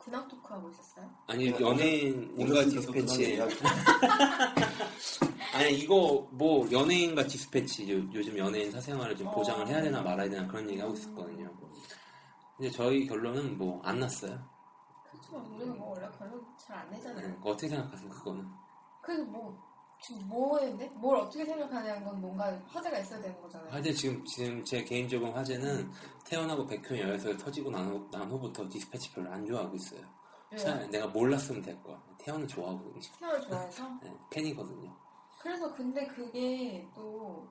군악 토크하고 있었어요? 아니 연예인 인가 디스패치예요. 아니 이거 뭐 연예인과 디스패치 요즘 연예인 사생활을 좀 보장을 해야 되나 말아야 되나 그런 얘기 하고 있었거든요. 근데 저희 결론은 뭐 안 났어요. 그렇지만 우리는 뭐 원래 결론 잘 안 내잖아요. 네, 어떻게 생각하세요 그거는? 그래서 뭐 지금 뭐였는데 뭘 어떻게 생각하냐는 건 뭔가 화제가 있어야 되는 거잖아요. 화제 지금 제 개인적인 화제는 태연하고 백현이 여기서 터지고 난 후부터 디스패치 별로 안 좋아하고 있어요. 네. 내가 몰랐으면 될 거야. 태연을 좋아하거든요. 태연을 좋아해서? 네, 팬이거든요. 그래서 근데 그게 또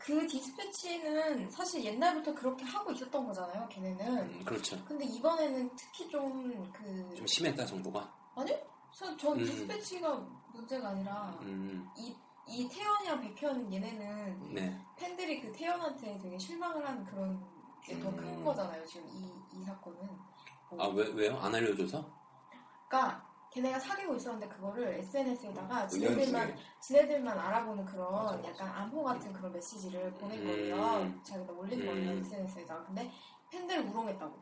그 디스패치는 사실 옛날부터 그렇게 하고 있었던 거잖아요, 걔네는. 그렇죠. 근데 이번에는 특히 좀 심했다 정도가? 아니요. 전 디스패치가 문제가 아니라 이 태연이랑 백현 얘네는 네. 팬들이 그 태연한테 되게 실망을 한 그런 게 더 큰 거잖아요, 지금 이 사건은. 뭐. 아, 왜요? 안 알려줘서? 그러니까 걔네가 사귀고 있었는데 그거를 SNS에다가 지네들만 알아보는 그런 맞아. 약간 안보 같은 그런 메시지를 보낸 거예요. 자기가 올린 거예요 SNS에다가. 근데 팬들 우롱했다고.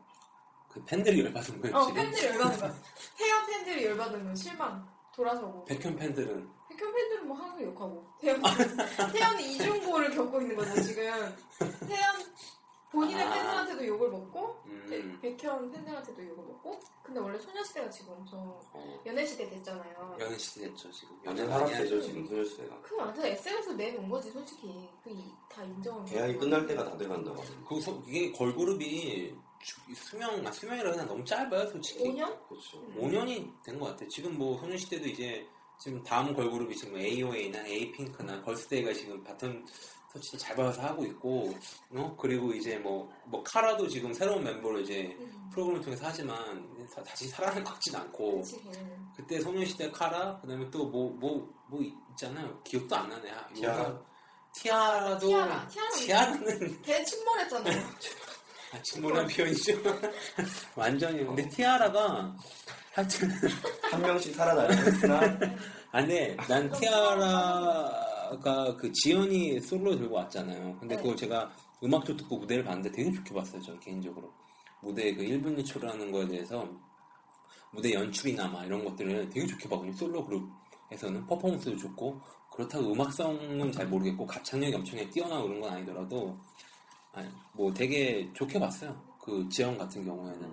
그 팬들이 열받은 거예요. 지금? 팬들이 열받은 거야. 태연 팬들이 열받은 건 실망. 돌아서고. 백현 팬들은 뭐 항상 욕하고. 태연이 이중고를 겪고 있는 거죠 지금. 태연 본인의 팬들한테도 욕을 먹고 백현 팬들한테도 욕을 먹고. 근데 원래 소녀시대가 지금 엄청 연애시대 됐잖아요. 연애시대 됐죠 지금. 연애 사랑대죠 지금 소녀시대가. 그 완전 SNS 내놓은 거지 솔직히. 그 다 인정을. 계약이 끝날 때가 다 돼간다. 그래서 이게 걸그룹이 수명이라 그냥 너무 짧아요 솔직히. 5년? 그렇죠. 5년이 된 것 같아. 지금 뭐 소녀시대도 이제 지금 다음 걸그룹이 지금 AOA나 에이핑크나 걸스데이가 지금 바텀 터치를 잘 받아서 하고 있고, 그리고 이제 뭐 카라도 지금 새로운 멤버로 이제 프로그램을 통해서 하지만 다시 살아날 것 같진 않고. 그치. 그때 소녀시대 카라 그다음에 또 뭐 있잖아요. 기억도 안 나네. 티아라도 티아라는 걔 침몰했잖아요. 아, 침몰한 표현이죠. 완전히. 근데 티아라가 하여튼 한 명씩 살아나려나? 아니, 난 티아라가 그 지연이 솔로 들고 왔잖아요. 근데 그거 제가 음악도 듣고 무대를 봤는데 되게 좋게 봤어요, 저 개인적으로. 무대 그 1분 1초라는 거에 대해서 무대 연출이나 막 이런 것들을 되게 좋게 봤거든요. 솔로 그룹에서는 퍼포먼스도 좋고, 그렇다고 음악성은 잘 모르겠고 가창력이 엄청나게 뛰어나고 그런 건 아니더라도 뭐 되게 좋게 봤어요. 그 지연 같은 경우에는.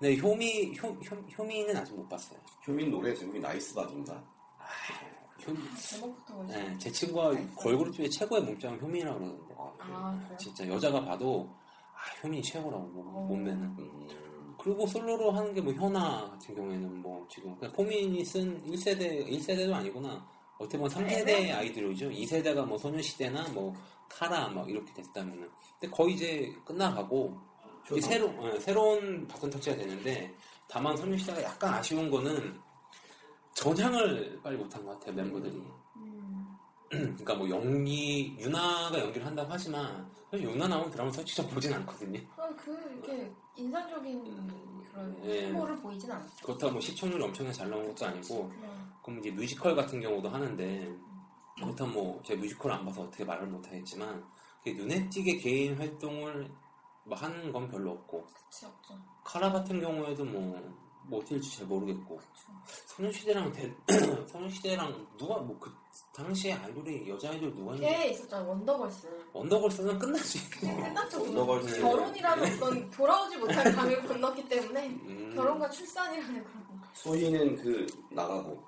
근데 효민은 아직 못 봤어요. 효민 노래 제목이 나이스바디인가? 제목부터. 네, 제 친구가 걸그룹 중에 최고의 몸짱은 효민이라고 그러던데. 그래? 진짜 여자가 봐도 효민이 최고라고 몸매는. 그리고 솔로로 하는 게 뭐 현아 같은 경우에는 뭐 지금 포민이 쓴 1세대도 아니구나. 어떻게 보면 3세대의 아이돌이죠. 2세대가 뭐 소녀시대나 뭐 카라 막 이렇게 됐다면은. 근데 거의 이제 끝나가고 이제 새로운 바톤 터치가 되는데, 다만 소녀시대가 약간 아쉬운 거는 전향을 빨리 못한 것 같아요 멤버들이. 그러니까 뭐 유나가 연기를 한다고 하지만 사실 유나 나온 드라마 솔직히 좀 보진 않거든요. 이렇게 인상적인 그런 행보를 보이진 않죠. 그렇다고 뭐 시청률이 엄청나게 잘 나온 것도 아니고. 그럼 이제 뮤지컬 같은 경우도 하는데, 그렇다고 뭐 제가 뮤지컬 안 봐서 어떻게 말을 못 하겠지만 눈에 띄게 개인 활동을 뭐 하는 건 별로 없고. 그치, 없죠. 카라 같은 경우에도 뭐 어떻게 될지 잘 모르겠고. 그쵸. 소녀시대랑 누가 뭐 그 당시에 아이돌이 여자 아이돌 누가 있는지. 걔 있었잖아 원더걸스. 원더걸스는 끝났지. 끝났죠. 원더걸스. 결혼이라는 어떤 돌아오지 못할 강을 건넜기 때문에 결혼과 출산이라는 그런. 소희는 그 나가고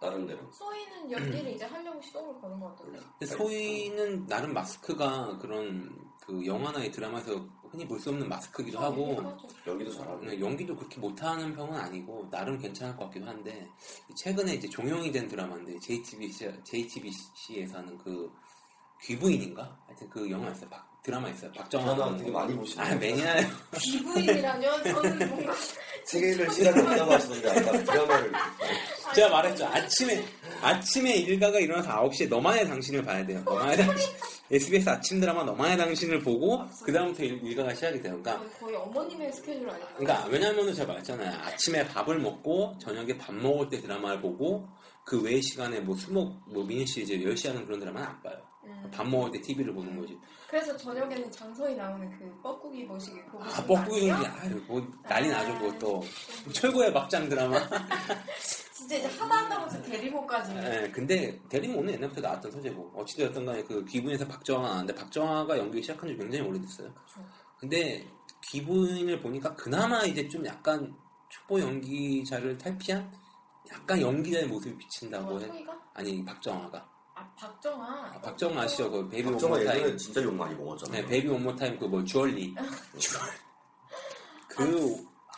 나름대로. 소희는 연기를 이제 하려고 시도를 거는 것 같던데. 근데 소희는 나름 마스크가 그런. 그 영화나 이 드라마에서 흔히 볼 수 없는 마스크이기도 하고 연기도 잘하고 연기도 그렇게 못하는 편은 아니고 나름 괜찮을 것 같기도 한데 최근에 이제 종영이 된 드라마인데 JTBC에서 하는 그 귀부인인가? 하여튼 그 영화 있어요. 드라마 있어요. 박정화 나 되게 많이 보시네. 아, 매니아요. 귀부인이라뇨? 저는 뭔가 책을 시간을 끝나고 하시던데 아까 드라마를 제가 말했죠. 아침에 일가가 일어나서 9시에 너만의 당신을 봐야 돼요. 너만의 당신. SBS 아침 드라마 너만의 당신을 보고 그 다음부터 일가가 시작이 돼요. 그러니까 거의 어머님의 스케줄 아니에요. 그러니까 왜냐면은 제가 말했잖아요. 아침에 밥을 먹고 저녁에 밥 먹을 때 드라마를 보고 그 외의 시간에 뭐 수목 뭐 미니 시리즈 10시 하는 그런 드라마는 안 봐요. 밥 먹을 때 TV를 보는 거지. 그래서 저녁에는 장서희 나오는 그 뻐꾸기 모시기 보고 싶은 거 아니야? 뻐꾸기 모시기 아유 뭐 난리 나죠. 그것도 최고의 막장 드라마. 진짜 이제 하다 한다고 대리모까지. 네, 근데 대리모는 옛날부터 나왔던 소재고 어찌되었던 간에 그 귀부인에서 박정화가 나왔는데 박정화가 연기 시작한 지 굉장히 오래됐어요. 그쵸. 근데 귀부인을 보니까 그나마 이제 좀 약간 촉보 연기자를 탈피한 약간 연기자의 모습이 비친다고 해. 아니 박정화가. 박정아 아시죠? 그 베이비 원모 타임 진짜 욕 많이 먹었잖아요. 네, 베이비 원모 타임 그 뭐 주얼리.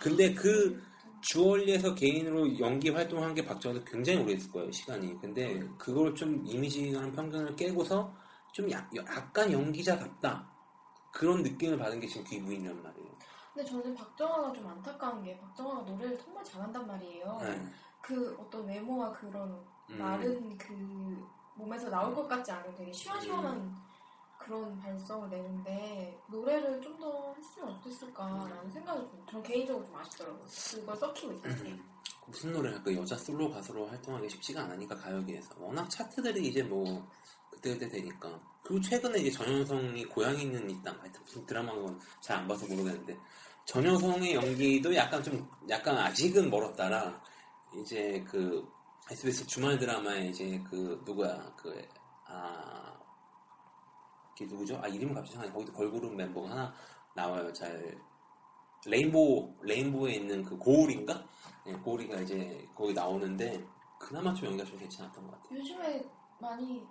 근데 그 주얼리에서 개인으로 연기 활동한 게 박정아도 굉장히 오래됐을 거예요 시간이. 근데 그걸 좀 이미지라는 편견을 깨고서 좀 약간 연기자답다 그런 느낌을 받은 게 지금 귀부인이란 말이에요. 근데 저는 박정아가 좀 안타까운 게 박정아가 노래를 정말 잘한단 말이에요. 네. 그 어떤 외모와 그런 마른 그 몸에서 나올 것 같지 않은 되게 시원시원한 그런 발성을 내는데 노래를 좀 더 했으면 어땠을까라는 생각이 저는 개인적으로 좀 아쉽더라고요. 그걸 섞이고 있었어요. 무슨 노래를 할까? 여자 솔로 가수로 활동하기 쉽지가 않으니까 가요계에서 워낙 차트들이 이제 뭐 그때그때 되니까. 그리고 최근에 이제 전현성이 고향에는 있다 하여튼 무슨 드라마는 잘 안 봐서 모르겠는데 전현성의 연기도 약간 아직은 멀었다라 이제 그 SBS 주말 드라마에 이제 그 누구야 그게 누구죠? 아 이름 갑자기 생각나. 거기도 걸그룹 멤버가 하나 나와요. 잘 레인보우에 있는 그 고울인가? 네, 고울이가 이제 거기 나오는데 그나마 좀 연기가 좀 괜찮았던 것 같아요. 요즘에 많이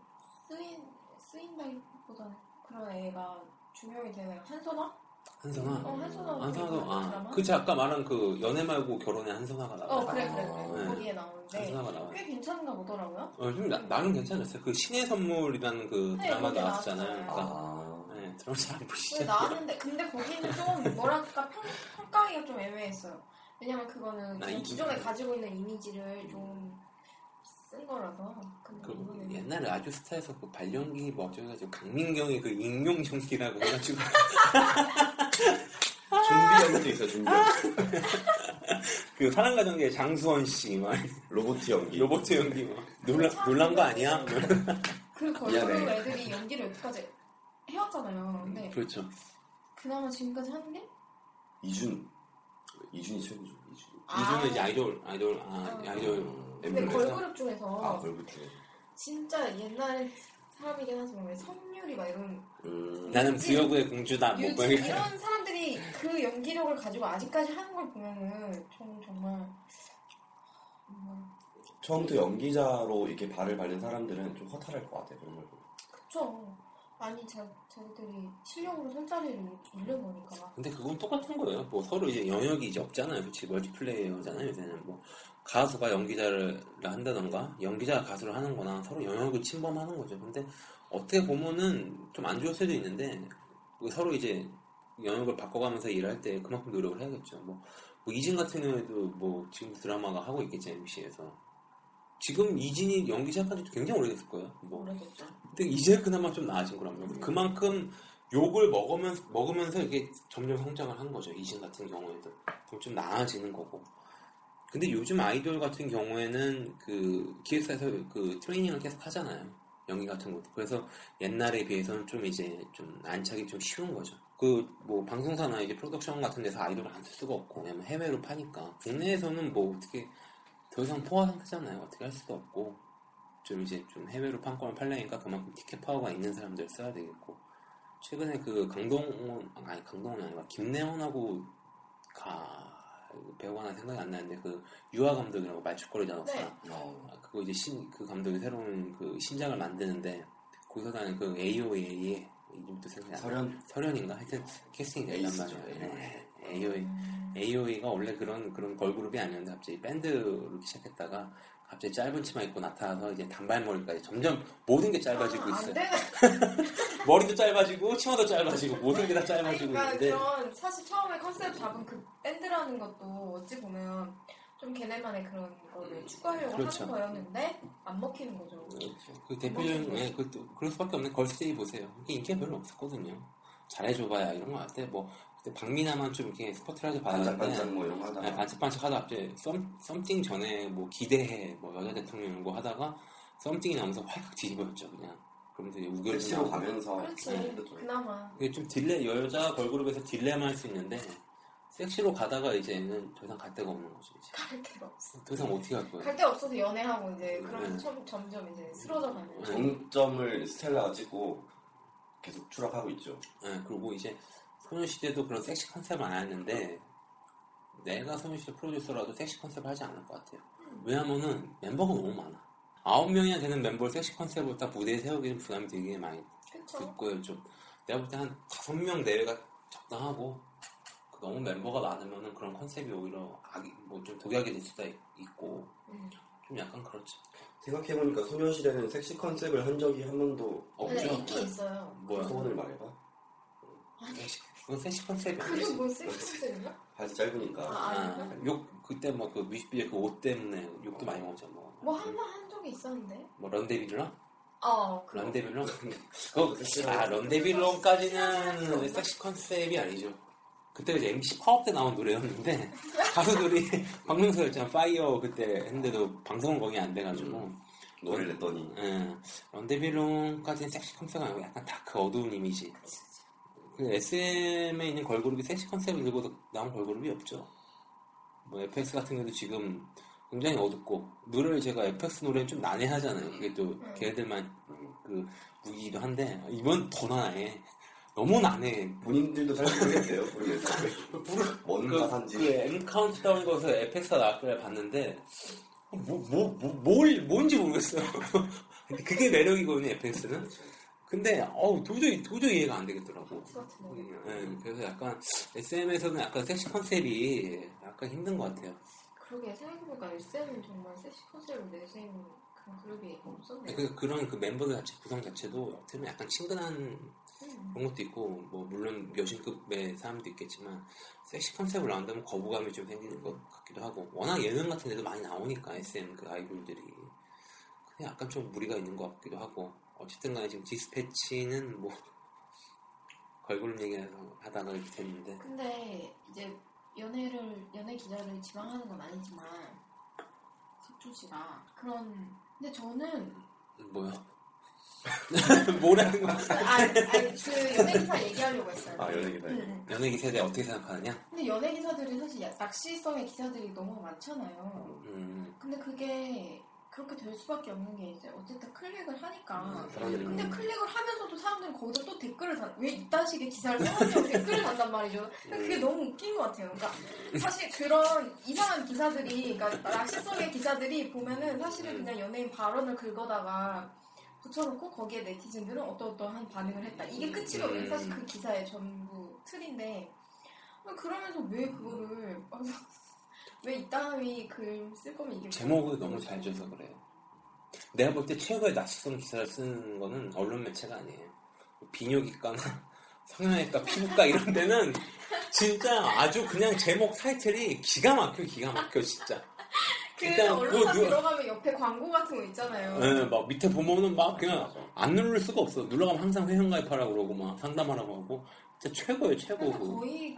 쓰인다기보다는 그런 애가 중요하게 되는 한선아? 한선아. 그치, 아까 말한 그 연애 말고 결혼에 한선아가 나왔어. 그래. 거기에 나오는데. 한선아가 나왔어. 꽤 괜찮은가 보더라고요. 좀 나는 괜찮았어요. 그 신의 선물이라는 그 드라마 나왔잖아요. 네, 드라마 잘 안 보시죠. 나왔는데, 근데 거기는 좀 뭐랄까 평가하기가 좀 애매했어요. 왜냐면 그거는 기존에 가지고 있는 이미지를 좀 쓴 거라서. 근데 옛날에 아주스타에서 그 발연기 뭐 어쩌고저쩌고 강민경의 그 익명정기라고 해가지고 좀비 연기도 있어 좀비. 그 사랑과 전기의 장수원 씨 막 로봇 연기 막 놀란 거 아니야? 그 걸그룹 애들이 연기를 여태까지 해왔잖아요. 근데 그렇죠. 그나마 지금까지 하는 게 이준이 최고죠. 이준은 이제 아이돌. 근데 걸그룹 중에서 진짜 옛날 사람이긴 하지만 성유리 막 이런 나는 부여구의 공주다 뭐 이런 사람들이 그 연기력을 가지고 아직까지 하는 걸 보면은 저는 정말 처음부터 연기자로 이렇게 발을 밟는 사람들은 좀 허탈할 것 같아요. 그런 걸 보면 그쵸. 아니 자기들이 실력으로 설 자리를 잃는 거니까. 근데 그건 똑같은 거예요. 뭐 서로 이제 영역이 이제 없잖아요. 그치 멀티플레이어잖아요. 요새는 뭐 가수가 연기자를 한다던가 연기자가 가수를 하는 거나 서로 영역을 침범하는 거죠. 근데 어떻게 보면은 좀 안 좋을 수도 있는데 서로 이제 영역을 바꿔가면서 일할 때 그만큼 노력을 해야겠죠. 뭐 이진 같은 경우에도 뭐 지금 드라마가 하고 있겠지 MBC에서. 지금 이진이 연기 시작한 지도 굉장히 오래됐을 거예요. 오래됐죠. 근데 이제 그나마 좀 나아진 거라면 그만큼 욕을 먹으면서 이게 점점 성장을 한 거죠. 이진 같은 경우에도 좀 나아지는 거고. 근데 요즘 아이돌 같은 경우에는 그 기획사에서 그 트레이닝을 계속 하잖아요. 연기 같은 것도. 그래서 옛날에 비해서는 좀 이제 좀 안착이 좀 쉬운 거죠. 그 뭐 방송사나 이제 프로덕션 같은 데서 아이돌을 안 쓸 수가 없고 왜냐면 해외로 파니까. 국내에서는 뭐 어떻게 더 이상 포화 상태잖아요. 어떻게 할 수도 없고 좀 이제 좀 해외로 판권을 팔려니까 그만큼 티켓 파워가 있는 사람들 써야 되겠고 최근에 그 강동원 아니라 김내원하고 배우가 하나 생각이 안 나는데 그 유아 감독이라고 말죽거리지 않았어요. 네. 그거 이제 그 감독이 새로운 그 신작을 만드는데 거기서 다니는 그 AOA의 이름도 생각 안 서련? 나. 서련인가? 하여튼 캐스팅이 됐단 말이에요. 네. AOA가 원래 그런 걸그룹이 아니었는데 갑자기 밴드로 시작했다가 갑자기 짧은 치마 입고 나타나서 이제 단발머리까지 점점 모든 게 짧아지고 있어요. 머리도 짧아지고 치마도 짧아지고 모든 게 다 짧아지고 그러니까 있는데 그런 사실 처음에 컨셉 잡은 그 밴드라는 것도 어찌 보면 좀 걔네만의 그런 거를 추가하려고 그렇죠. 하는 거였는데 안 먹히는 거죠. 그렇죠. 그 대표적인 예, 그럴 수밖에 없는 걸스데이 보세요. 이게 인기가 별로 없었거든요. 잘해줘봐야 이런 거 같아. 뭐 그때 박미나만 좀 이렇게 스포트라이트 받았는데 반짝반짝 뭐 이런 거 하다가 네, 반짝반짝 하다 갑자기 썸띵 전에 뭐 기대해 뭐 여자 대통령 이런 거 하다가 썸띵이 나면서 확 뒤집어졌죠 그냥. 그러면서 이제 우결이 나고 가면서 그렇지. 네. 그나마 이게 좀 딜레 여자 걸그룹에서 딜레만 할 수 있는데. 섹시로 가다가 이제는 더 이상 갈 데가 없는 거죠. 갈 데가 없어. 더 이상 어떻게 할 거예요? 갈 데가 없어서 연애하고 이제 그러면 점점 이제 쓰러져 가는 거예요. 정점을 스텔라가 찍고 계속 추락하고 있죠. 네, 그리고 이제 소녀시대도 그런 섹시 컨셉을 안 했는데 내가 소녀시대 프로듀서라도 섹시 컨셉을 하지 않을 것 같아요. 왜냐면은 멤버가 너무 많아. 9명이나 되는 멤버를 섹시 컨셉으로 딱 무대에 세우기는 부담이 되게 많이 듣고요. 좀 내가 볼 때 한 5명 내외가 적당하고 너무 멤버가 많으면은 그런 컨셉이 오히려 악이 뭐 좀 독약이 될 수도 있고 좀 약간 그렇죠. 생각해보니까 소녀시대는 섹시 컨셉을 한 적이 한 번도 없죠. 있긴 있어요. 뭐야? 소원을 말해봐. 아니 그건 섹시 컨셉이야. 그게 뭔 섹시 컨셉이야? 바지 짧으니까. 욕 그때 뭐 그 뮤직비디오 그 옷 때문에 욕도 많이 먹었죠 뭐. 뭐 한 번 한 적이 있었는데. 뭐 런데빌런? 런데빌런. 그거 아 런데빌런까지는 섹시 컨셉이 아니죠. 그때가 이제 MC 파업 때 나온 노래였는데 가수들이 박명수였잖아 파이어 그때 했는데도 방송은 거기 안 돼가지고 노래를 냈더니 런데빌롱까지는 섹시 컨셉이 아니고 약간 다크 어두운 이미지 그 SM에 있는 걸그룹이 섹시 컨셉을 들고 나온 걸그룹이 없죠. 뭐 FX 같은 경우도 지금 굉장히 어둡고 노래를 제가 FX 노래는 좀 난해하잖아요. 그게 또 걔네들만 그 무기이기도 한데 이번 더 난해. 너무 난해. 본인들도 잘 모르겠대요. 뭔가 산지. 그 M 카운트다운 거에서 FX가 나왔길래 봤는데 뭔지 모르겠어요. 그게 매력이거든요. FX는. 근데 도저히 이해가 안 되겠더라고. 네, 그래서 약간 SM에서는 약간 섹시 컨셉이 약간 힘든 것 같아요. 그러게 생각해보니까 SM은 정말 섹시 컨셉을 내세우는 그런 그룹이 없었네요. 그런 그 멤버들 자체 구성 자체도 어떻게 보면 약간 친근한 그런 것도 있고 뭐 물론 여신급의 사람도 있겠지만 섹시 컨셉을 나온다면 거부감이 좀 생기는 것 같기도 하고 워낙 예능 같은 데도 많이 나오니까 SM 그 아이돌들이 근데 약간 좀 무리가 있는 것 같기도 하고 어쨌든 간에 지금 디스패치는 뭐 걸그룹 얘기라서 하다가 이렇게 됐는데 근데 이제 연애 기자를 지망하는 건 아니지만 석준 씨가 그런 근데 저는 뭐야? 뭐라는 거야? 그 연예기사 얘기하려고 했어요. 아 연예기사. 연예기사에 대해 어떻게 생각하느냐? 근데 연예기사들이 사실 낚시성의 기사들이 너무 많잖아요. 근데 그게 그렇게 될 수밖에 없는 게 이제 어쨌든 클릭을 하니까. 근데 클릭을 하면서도 사람들은 거기서 또 댓글을 단 왜 이딴 식의 기사를 써놨냐고 댓글을 단단 말이죠. 그게 너무 웃긴 것 같아요. 그러니까 사실 그런 이상한 기사들이, 그러니까 낚시성의 기사들이 보면은 사실은 그냥 연예인 발언을 긁어다가. 붙여놓고 거기에 네티즌들은 어떠한 반응을 했다. 이게 끝이거든요. 사실 그 기사의 전부 틀인데 그러면서 왜 그거를 왜 이따위 글 쓸 거면 이게 제목을 너무 잘 줘서 그래요. 내가 볼 때 최고의 낚시성 기사를 쓰는 거는 언론 매체가 아니에요. 비뇨기과나 성형외과, 피부과 이런 데는 진짜 아주 그냥 제목 타이틀이 기가 막혀 진짜. 일단 언론사 들어가면 옆에 광고 같은 거 있잖아요. 네, 막 밑에 보면은 막 그냥 안 누를 수가 없어. 눌러가면 항상 회원가입하라고 그러고 막 상담하라고 하고 진짜 최고예요, 최고. 거의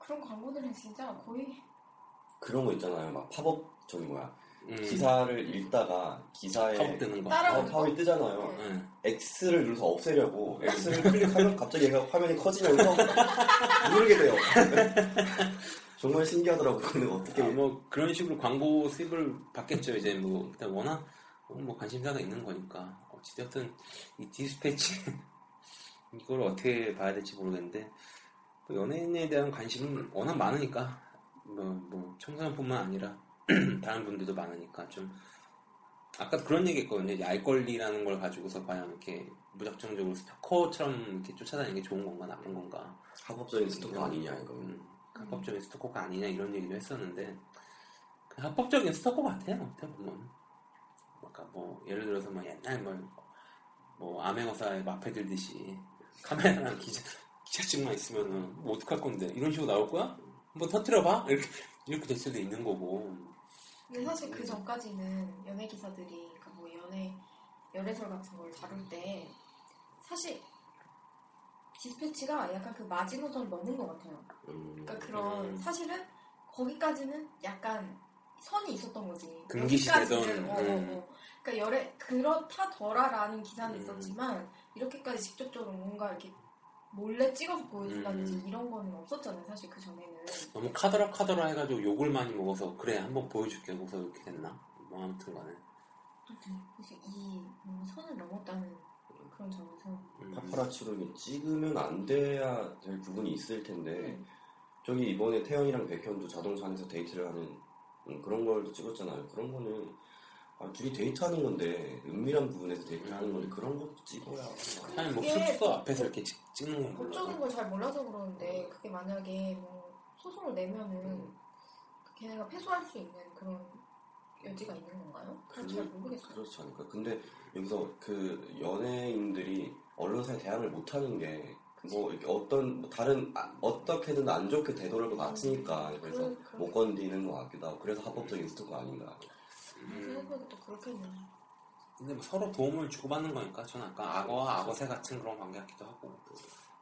그런 광고들은 진짜 거의 그런 거 있잖아요. 막 팝업 저기 뭐야 기사를 읽다가 기사에 팝업 뜨는 거, 팝업이 뜨잖아요. 네. X를 눌러서 없애려고 X를 클릭하면 갑자기 얘가 화면이 커지면서 누르게 돼요. 정말 신기하더라고요. 근데 어떻게 뭐 그런 식으로 광고 수입을 받겠죠. 이제 뭐 일단 워낙 뭐 관심사가 있는 거니까 어쨌든 이 디스패치 이걸 어떻게 봐야 될지 모르겠는데 또 연예인에 대한 관심은 워낙 많으니까 뭐 청소년뿐만 아니라 다른 분들도 많으니까 좀 아까도 그런 얘기 했거든요. 이제 알 권리라는 걸 가지고서 과연 이렇게 무작정적으로 스토커처럼 이렇게 쫓아다니는 게 좋은 건가, 나쁜 건가. 합법적인 스토커 아니냐, 이거. 합법적인 스토커가 아니냐, 이런 얘기도 했었는데, 합법적인 스토커 같아요, 어떻게 보면. 아까 뭐, 예를 들어서 뭐 옛날 뭐, 암행어사에 마패 들듯이, 카메라랑 기자증만 있으면은, 뭐 어떡할 건데, 이런 식으로 나올 거야? 한번 터뜨려봐? 이렇게 될 수도 있는 거고. 근데 사실 그 전까지는 연예 기사들이, 그러니까 뭐 열애설 같은 걸 다룰 때, 사실, 디스패치가 약간 그 마지노선을 넘은 것 같아요. 그러니까 그런, 사실은, 거기까지는 약간 선이 있었던 거지. 금기시되던. 그러니까 그렇다더라라는 기사는 있었지만, 이렇게까지 직접적으로 뭔가 이렇게 몰래 찍어서 보여준다든지 이런 거는 없었잖아요, 사실 그 전에는. 너무 카더라 해가지고 욕을 많이 먹어서, 그래, 한번 보여줄게 하고서 이렇게 됐나? 뭐 아무튼 간에. 그래서 이 선을 넘었다는 그런 점에서. 파파라치로 찍으면 안 돼야 될 부분이 있을 텐데, 저기 이번에 태연이랑 백현도 자동차 안에서 데이트를 하는 그런 걸도 찍었잖아요. 그런 거는 둘이 데이트하는 건데 은밀한 부분에서 데이트하는 건데 그런 것도 찍어야. 아니 뭐 숙소 앞에서 이렇게 찍는 건 몰라. 법적인 걸 잘 몰라서 그러는데 그게 만약에 뭐 소송을 내면은 걔네가 패소할 수 있는 그런 여지가 있는 건가요? 잘 모르겠어요. 그렇지 않을까. 근데 여기서 그 연예인들이 언론사에 대항을 못하는 게 뭐 어떤 다른 어떻게든 안 좋게 되더라도 맞으니까 그래서 못 건드리는 것 같기도 하고 그래서 합법적인 스토커가 아닌가. 생각보다 그렇겠네요. 근데 뭐 서로 도움을 주고받는 거니까 저는 아까 악어와 악어새 같은 그런 관계 같기도 하고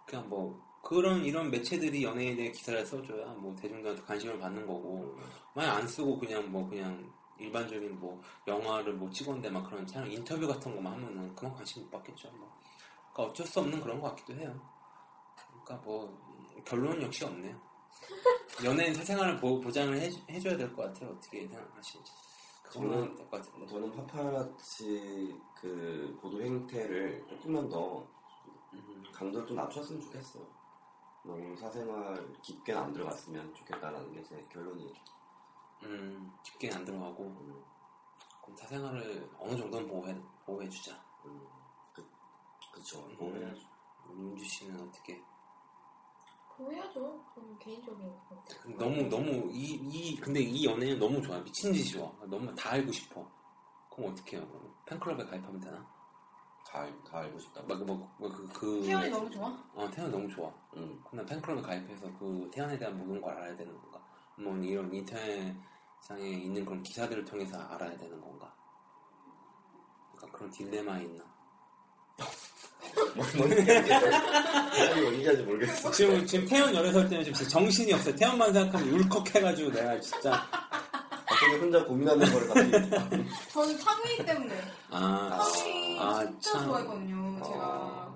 그냥 뭐 그런 이런 매체들이 연예인에 대해 기사를 써줘야 뭐 대중들한테 관심을 받는 거고 만약 안 쓰고 그냥 일반적인 뭐 영화를 뭐 찍었는데 막 그런 촬영 인터뷰 같은 거만 하면은 그만 관심 못 받겠죠. 뭐 그러니까 어쩔 수 없는 그런 것 같기도 해요. 그러니까 뭐 결론은 역시 없네요. 연예인 사생활을 보장을 해줘야 될 것 같아요. 어떻게 생각하시는지. 저는 될 것 같은데. 저는 파파라치 그 보도 행태를 조금만 더 강도를 좀 낮췄으면 좋겠어. 너무 사생활 깊게 안 들어갔으면 좋겠다라는 게 제 결론이에요. 깊게 안 들어가고 그럼 사생활을 어느 정도는 보호해주자. 그쵸. 보호해야죠. 윤주 씨는 어떻게? 보여줘. 그럼 개인적인 거. 너무 근데 이 연예인 너무 좋아. 미친 듯이 좋아. 너무 다 알고 싶어. 그럼 어떻게 해요? 팬클럽에 가입하면 되나? 다 알고 싶다. 막 태연이 너무 좋아? 태연이 너무 좋아. 그럼 팬클럽에 가입해서 그 태연에 대한 모든 걸 알아야 되는 건가? 뭐 이런 인터넷상에 있는 그런 기사들을 통해서 알아야 되는 건가? 그러니까 그런 딜레마 있나? 뭔 얘기인지 모르겠어. 지금 태연 열애설 때문에 지금 정신이 없어요. 태연만 생각하면 울컥해가지고 내가 진짜 갑자기 혼자 고민하는 걸 갑자기. 저는 탕웨이 때문에. 탕웨이 진짜 좋아했거든요. 제가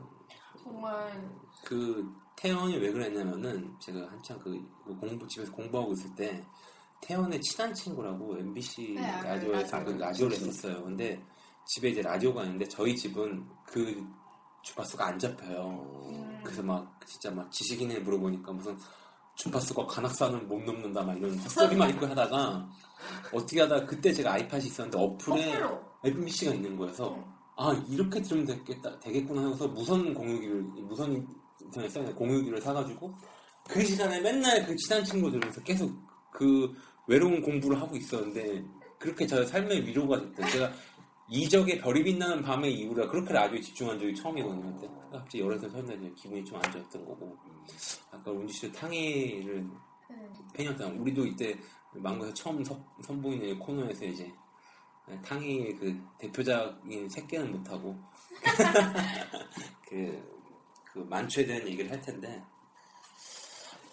정말 그 태연이 왜 그랬냐면은 제가 한창 그 집에서 공부하고 있을 때 태연의 친한 친구라고 MBC 라디오에서 그 라디오를 했었어요. 근데 집에 이제 라디오가 있는데 저희 집은 그 주파수가 안 잡혀요. 그래서 막 진짜 막 지식인에 물어보니까 무슨 주파수가 관악산을 못 넘는다 막 이런 헛소리만 있고 하다가 어떻게 하다가 그때 제가 아이팟이 있었는데 어플에 MBC가 있는 거여서 아 이렇게 들으면 되겠구나 해서 무선 인터넷 사이트 공유기를 사가지고 그 시간에 맨날 그 친한 친구들에서 계속 그 외로운 공부를 하고 있었는데 그렇게 저의 삶의 위로가 됐대요. 제가 이적의 별이 빛나는 밤의 이후라 그렇게 라디오에 집중한 적이 처음이거든요. 그때 갑자기 열애설 설날 기분이 좀 안 좋았던 거고 아까 운주 씨도 탕웨이를 팬이었잖아. 우리도 이때 망고에서 처음 선보이는 코너에서 이제 탕웨이의 그 대표작인 새끼는 못하고 그 만추에 대한 얘기를 할 텐데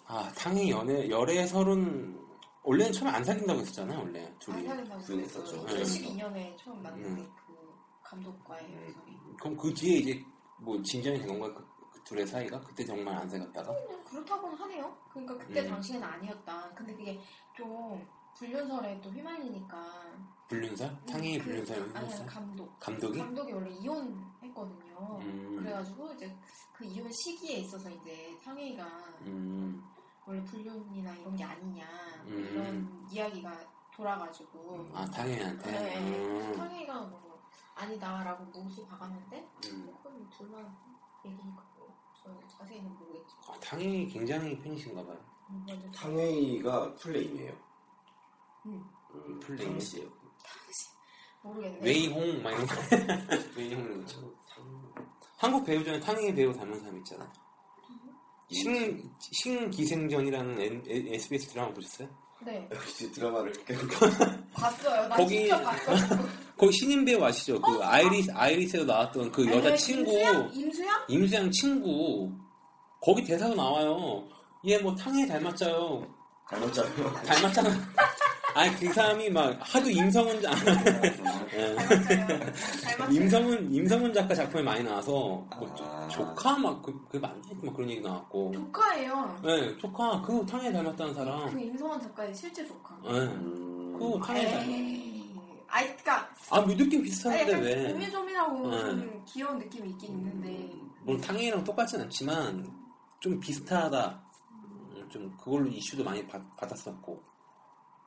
아 탕웨이 열애설은 원래는 처음에 안 사귄다고 했었잖아요, 원래. 둘이. 안 사귄다고 했었죠. 2012년에 처음 만난 그 감독과의 연설이. 그럼 그 뒤에 이제 뭐 진전이 된 건가요? 그 둘의 사이가? 그때 정말 안 사귀었다가? 그렇다고는 하네요. 그러니까 그때 당시에는 아니었다. 근데 그게 좀 불륜설에 또 휘말리니까. 불륜설? 탕웨이 불륜설? 아니, 감독. 감독이 원래 이혼했거든요. 그래가지고 이제 그 이혼 시기에 있어서 이제 탕웨이가 원래 불륜이나 이런 게 아니냐 이런 이야기가 돌아가지고 아 탕웨이한테? 네 탕웨이가 뭐 아니다라고 뭉수 박았는데 조금 둘만 얘기했고 저는 자세히는 모르겠지만 아, 탕웨이 굉장히 팬이신가 봐요. 탕웨이가 플레임이에요. 플레임 씨예요. 모르겠네. 웨이홍 막 이런 거. 웨이홍 그렇죠. 한국 배우 중에 탕웨이 배우 닮은 사람 있잖아. 신기생전이라는 SBS 드라마 보셨어요? 네. 역시 드라마를 봤어요. 나 거기, 진짜 봤어요. 거기 신인 배우 아시죠? 어? 그 아이리스에 나왔던 그 여자 친구. 임수양? 임수양 친구. 거기 대사로 나와요. 얘 뭐 탕웨이 닮았자요. 닮았잖아요. 아니 그 사람이 막 하도 임성은 임성은 작가 작품에 많이 나와서 뭐 조카 막 그 많이 막 그런 얘기 나왔고 조카예요. 네, 조카 그 탕웨이 닮았다는 사람. 그 임성은 작가의 실제 조카. 네, 그 탕웨이 닮았. 아이 그니까 아 뭐 느낌 비슷한데 아니, 왜? 조미조미하고 좀 귀여운 느낌이 있긴 있는데. 물론 탕웨이랑 똑같진 않지만 좀 비슷하다. 좀 그걸로 이슈도 많이 받았었고.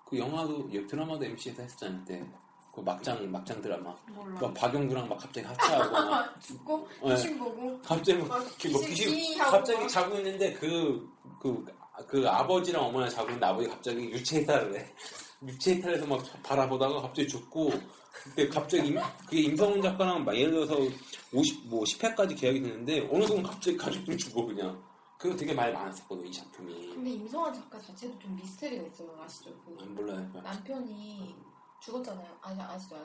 그 영화도 드라마도 MC에서 했었잖아요. 그때 그 막장 드라마. 막 박영구랑 막 갑자기 하차하고 막 죽고 귀신 보고 갑자기 막 귀신 갑자기 자고 있는데 그 아버지랑 어머니랑 자고 있는데 아버지 갑자기 유체이탈을 해. 유체이탈해서 막 바라보다가 갑자기 죽고 그때 갑자기 그게 임성훈 작가랑 막 예를 들어서 10회까지 계약이 됐는데 어느 순간 갑자기 가족들이 죽어 그냥. 그거 되게 많이 많았었거든, 이 작품이. 근데 임성아 작가 자체도 좀 미스테리가 있어요, 아시죠? 몰라요. 남편이 죽었잖아요. 아니, 아시죠?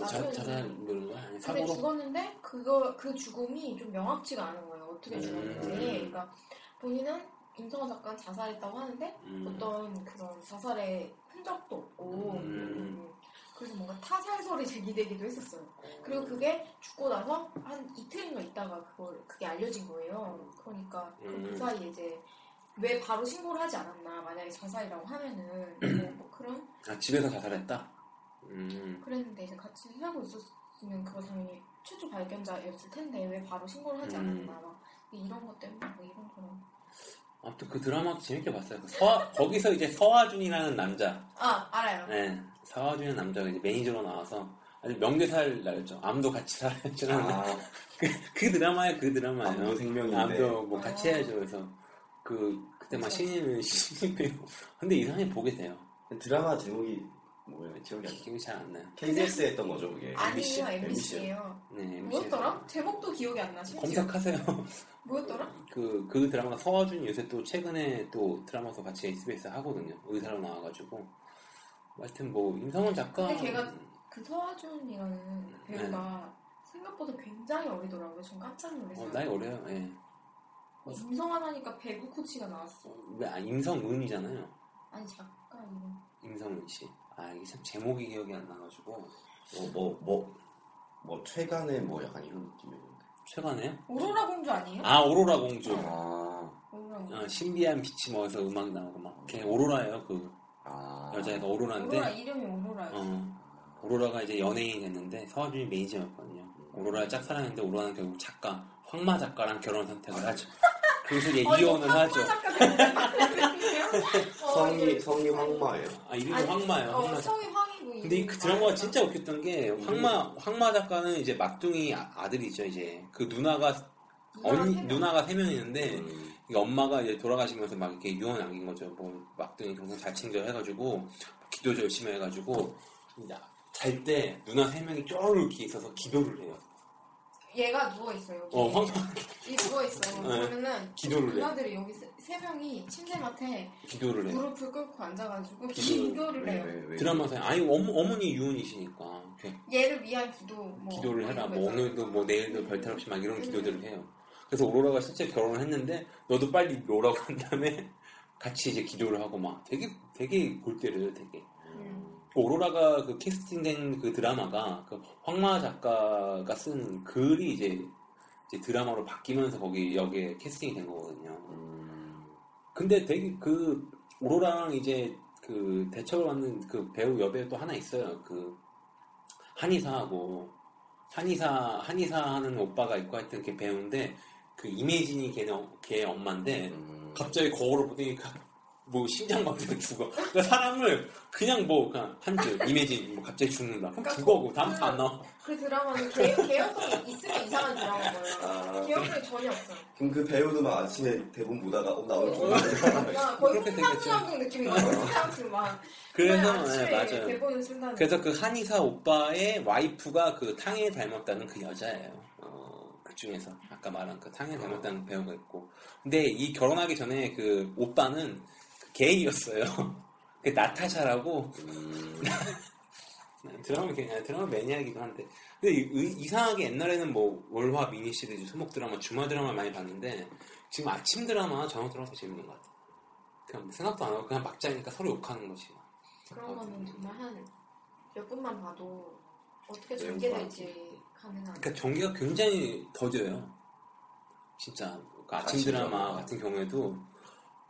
자살한 그런 거 아니에요? 근데 죽었는데, 그 죽음이 좀 명확치가 않은 거예요. 어떻게 죽었는지. 그러니까 본인은 임성아 작가는 자살했다고 하는데, 어떤 그런 자살의 흔적도 없고, 그래서 뭔가 타살설이 제기되기도 했었어요. 그리고 그게 죽고 나서 한 이틀인가 있다가 그게 알려진 거예요. 그러니까 그 사이에 이제 왜 바로 신고를 하지 않았나. 만약에 자살이라고 하면은 뭐 그런 아 집에서 자살했다? 그랬는데 이제 같이 살고 있었으면 그거 당연히 최초 발견자였을 텐데 왜 바로 신고를 하지 않았나 막 이런 것 때문에 뭐 이런 거랑 아무튼 그 드라마도 재밌게 봤어요. 거기서 이제 서하준이라는 남자. 아 알아요. 네, 서하준이라는 남자가 이제 매니저로 나와서 아주 명대사를 날렸죠. 암도 같이 살아야죠. 아. 그 드라마에 그 드라마예요. 암도 생명인데. 암도 뭐 같이 해야죠. 그래서 그때 막 신인 배우. 근데 이상하게 보게 돼요. 드라마 제목이 뭐예요? 기억이 잘 안 나요. KBS 했던 거죠, 그게. 아니요, MBC예요. 네, 뭐였더라? 제목도 기억이 안 나시죠? 검색하세요. 뭐였더라? 그 드라마가 서하준이 요새 또 최근에 또 드라마에서 같이 SBS 하거든요. 의사로 나와가지고. 하여튼 뭐 임성은 작가. 근데 걔가 그 서하준이라는 배우가 네. 생각보다 굉장히 어리더라고요. 전 깜짝 놀랐어요. 나이 어려요. 예. 네. 임성은 하니까 배구 코치가 나왔어. 왜? 아, 임성은이잖아요. 아니 작가 이름. 임성은 씨. 아 이게 참 제목이 기억이 안 나가지고 뭐 최간에 뭐 약간 이런 느낌이었는데 최간에요? 오로라 공주 아니에요? 아 오로라 공주 오로라 공주 아, 신비한 빛이 뭐에서 음악 나오고 막 걔 오로라예요 그 여자애가 오로라인데 오로라 이름이 오로라예요 오로라가 이제 연예인이 됐는데 서하준이 매니저였거든요 오로라를 짝사랑했는데 오로라는 결국 작가 황마 작가랑 결혼 선택을 하죠 그래서 얘 이혼을 하죠 성이 황마예요. 아 이름이 황마예요. 성이 황이고. 근데 그 드라마가 진짜 웃겼던 게 황마 작가는 이제 막둥이 아들이죠 이제 그 누나가 3명 있는데 엄마가 이제 돌아가시면서 막 이렇게 유언 남긴 거죠. 뭐 막둥이 평생 잘 챙겨 해가지고 기도도 열심히 해가지고 잘 때 누나 3명이 쪼르르 이렇게 있어서 기도를 해요. 얘가 누워있어요. 이 누워있어요. 그러면은 누나들이 여기 3명이 침대맡에 무릎을 꿇고 앉아가지고 기도를 해요. 왜. 드라마에서 아니 어머니 유언이시니까 얘를 위한 기도 뭐 기도를 해라. 뭐 오늘도 뭐 내일도 별탈 없이 막 이런 기도들을 해요. 그래서 오로라가 실제 결혼을 했는데 너도 빨리 오라고 한 다음에 같이 이제 기도를 하고 막 되게 골때려요 되게. 오로라가 그 캐스팅된 그 드라마가 그 황마 작가가 쓴 글이 이제 드라마로 바뀌면서 여기에 캐스팅이 된 거거든요. 근데 되게 그 오로라랑 이제 그 대처를 받는 그 배우 여배우 또 하나 있어요. 그 한의사하고 한의사 하는 오빠가 있고 하여튼 걔 배우인데 그 이매진이 걔 엄마인데 갑자기 거울을 보더니 뭐 심장마비로 죽어. 그러니까 사람을 그냥 뭐 그냥 한줄 이매진 뭐 갑자기 죽는다. 그러니까 죽어고 다음 안 나와. 그 드라마는 개연성이 있으면 이상한 드라마인 거예요. 아, 개연성이 전혀 없어. 그럼 그 배우도 막 아침에 대본 보다가 나 오늘 죽는다. 거의 홍상수 느낌인 거예요. 홍상수 막. 그래서 맞아요. 대본을 쓴다는. 그래서 그 한의사 오빠의 와이프가 그 탕웨이 닮았다는 그 여자예요. 그 중에서 아까 말한 그 탕웨이 닮았다는 배우가 있고. 근데 이 결혼하기 전에 그 오빠는 게이였어요. 그 나타샤라고 드라마 그냥 드라마 매니아이기도 한데 근데 이상하게 옛날에는 뭐 월화 미니 시리즈, 소목 드라마, 주말 드라마 많이 봤는데 지금 아침 드라마, 저녁 드라마 더 재밌는 것 같아. 그냥 생각도 안 하고 그냥 막자니까 서로 욕하는 거지. 그런 거는 정말 한 몇 분만 봐도 어떻게 전개될지 가능한. 그러니까 전개가 굉장히 더뎌요. 진짜 그러니까 아침 드라마 같은 경우에도.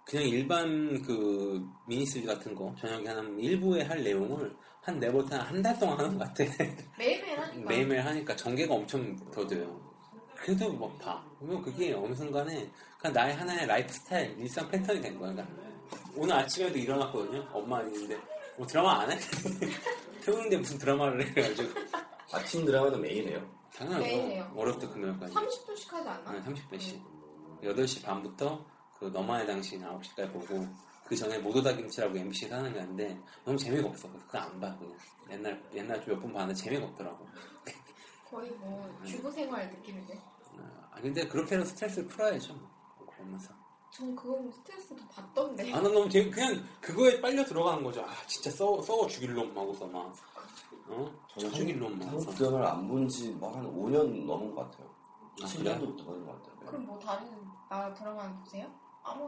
그냥 일반 그 미니시리즈 같은 거 저녁에 한 일부에 할 내용을 한 네 번 한 달 동안 하는 것 같아. 매일매일 하니까. 매일매일 하니까 전개가 엄청 더뎌요. 그래도 막 봐. 그러면 그게 어느 순간에 그냥 나의 하나의 라이프 스타일, 일상 패턴이 된 거야. 그러니까 오늘 아침에도 일어났거든요. 엄마 있는데 뭐 드라마 안 해? 태우는데 무슨 드라마를 해가지고. 아침 드라마도 매일해요. 당연하죠. 매일해요. 월요일부터 금요일까지. 30분씩 하지 않나? 네, 30분씩. 8시 반부터 그 너만의 당신 9시까지 보고 그 전에 모도다 김치라고 MBC에서 하는 게 있는데 너무 재미가 없어. 그거 안 봐. 그냥 옛날 몇 번 봤는데 재미가 없더라고. 거의 뭐 주부생활 느낌인데. 아 근데 그렇게 해서 스트레스를 풀어야죠. 보면서. 전 그건 스트레스 더 받던데. 아 난 너무 그냥 그거에 빨려 들어가는 거죠. 아 진짜 썩어 죽일 놈 하고서 막. 어? 저 죽일 놈 하고서. 드라마를 안 본 지 막 한 5년 넘은 것 같아요. 10년도 넘은 것 같아요. 그럼 뭐 다른 나라 드라마는 보세요?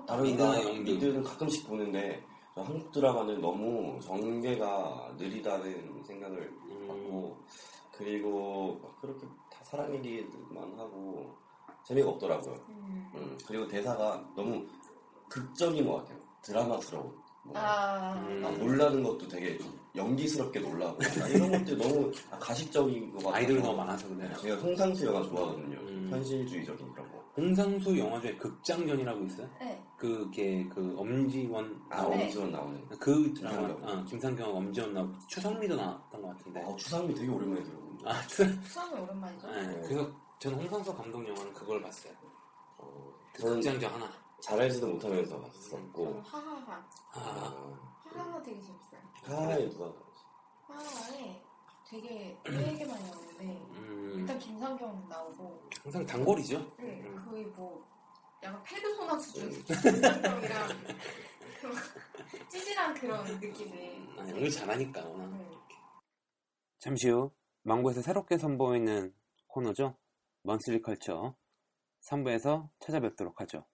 다른 나라들은 가끔씩 보는데 한국 드라마는 너무 전개가 느리다는 생각을 받고 그리고 막 그렇게 다 사랑 얘기만 하고 재미가 없더라고요. 그리고 대사가 너무 극적인 것 같아요. 드라마스러운. 뭐. 놀라는 것도 되게 연기스럽게 놀라고 이런 것들 너무 가식적인 것 같아요. 아이돌이 너무 많아서 그래요. 제가 홍상수 영화 좋아하거든요. 현실주의적인 그런 거. 홍상수 영화 중에 극장전이라고 있어요? 네. 그게 그 엄지원 엄지원 나오는 그 드라마. 김상경 엄지원 나오고 추상미도 나왔던 것 같은데. 추상미 되게 오랜만에 들어요. 추상미 오랜만이죠. 네. 그래서 저는 홍상수 감독 영화는 그걸 봤어요. 극장전 하나. 잘 알지도 못하면서 봤었고. 하하하. 하하하 되게 재밌어요. 하하하에 누가 나왔지? 하하하에 되게 되게 많이 나오는데 일단 김상경 나오고. 항상 단골이죠? 네, 거의 뭐 약간 페르소나 수준. 김상경이랑 찌질한 그런 느낌의. 연기 잘하니까 워낙. 잠시 후 망고에서 새롭게 선보이는 코너죠. 먼슬리 컬처 3부에서 찾아뵙도록 하죠.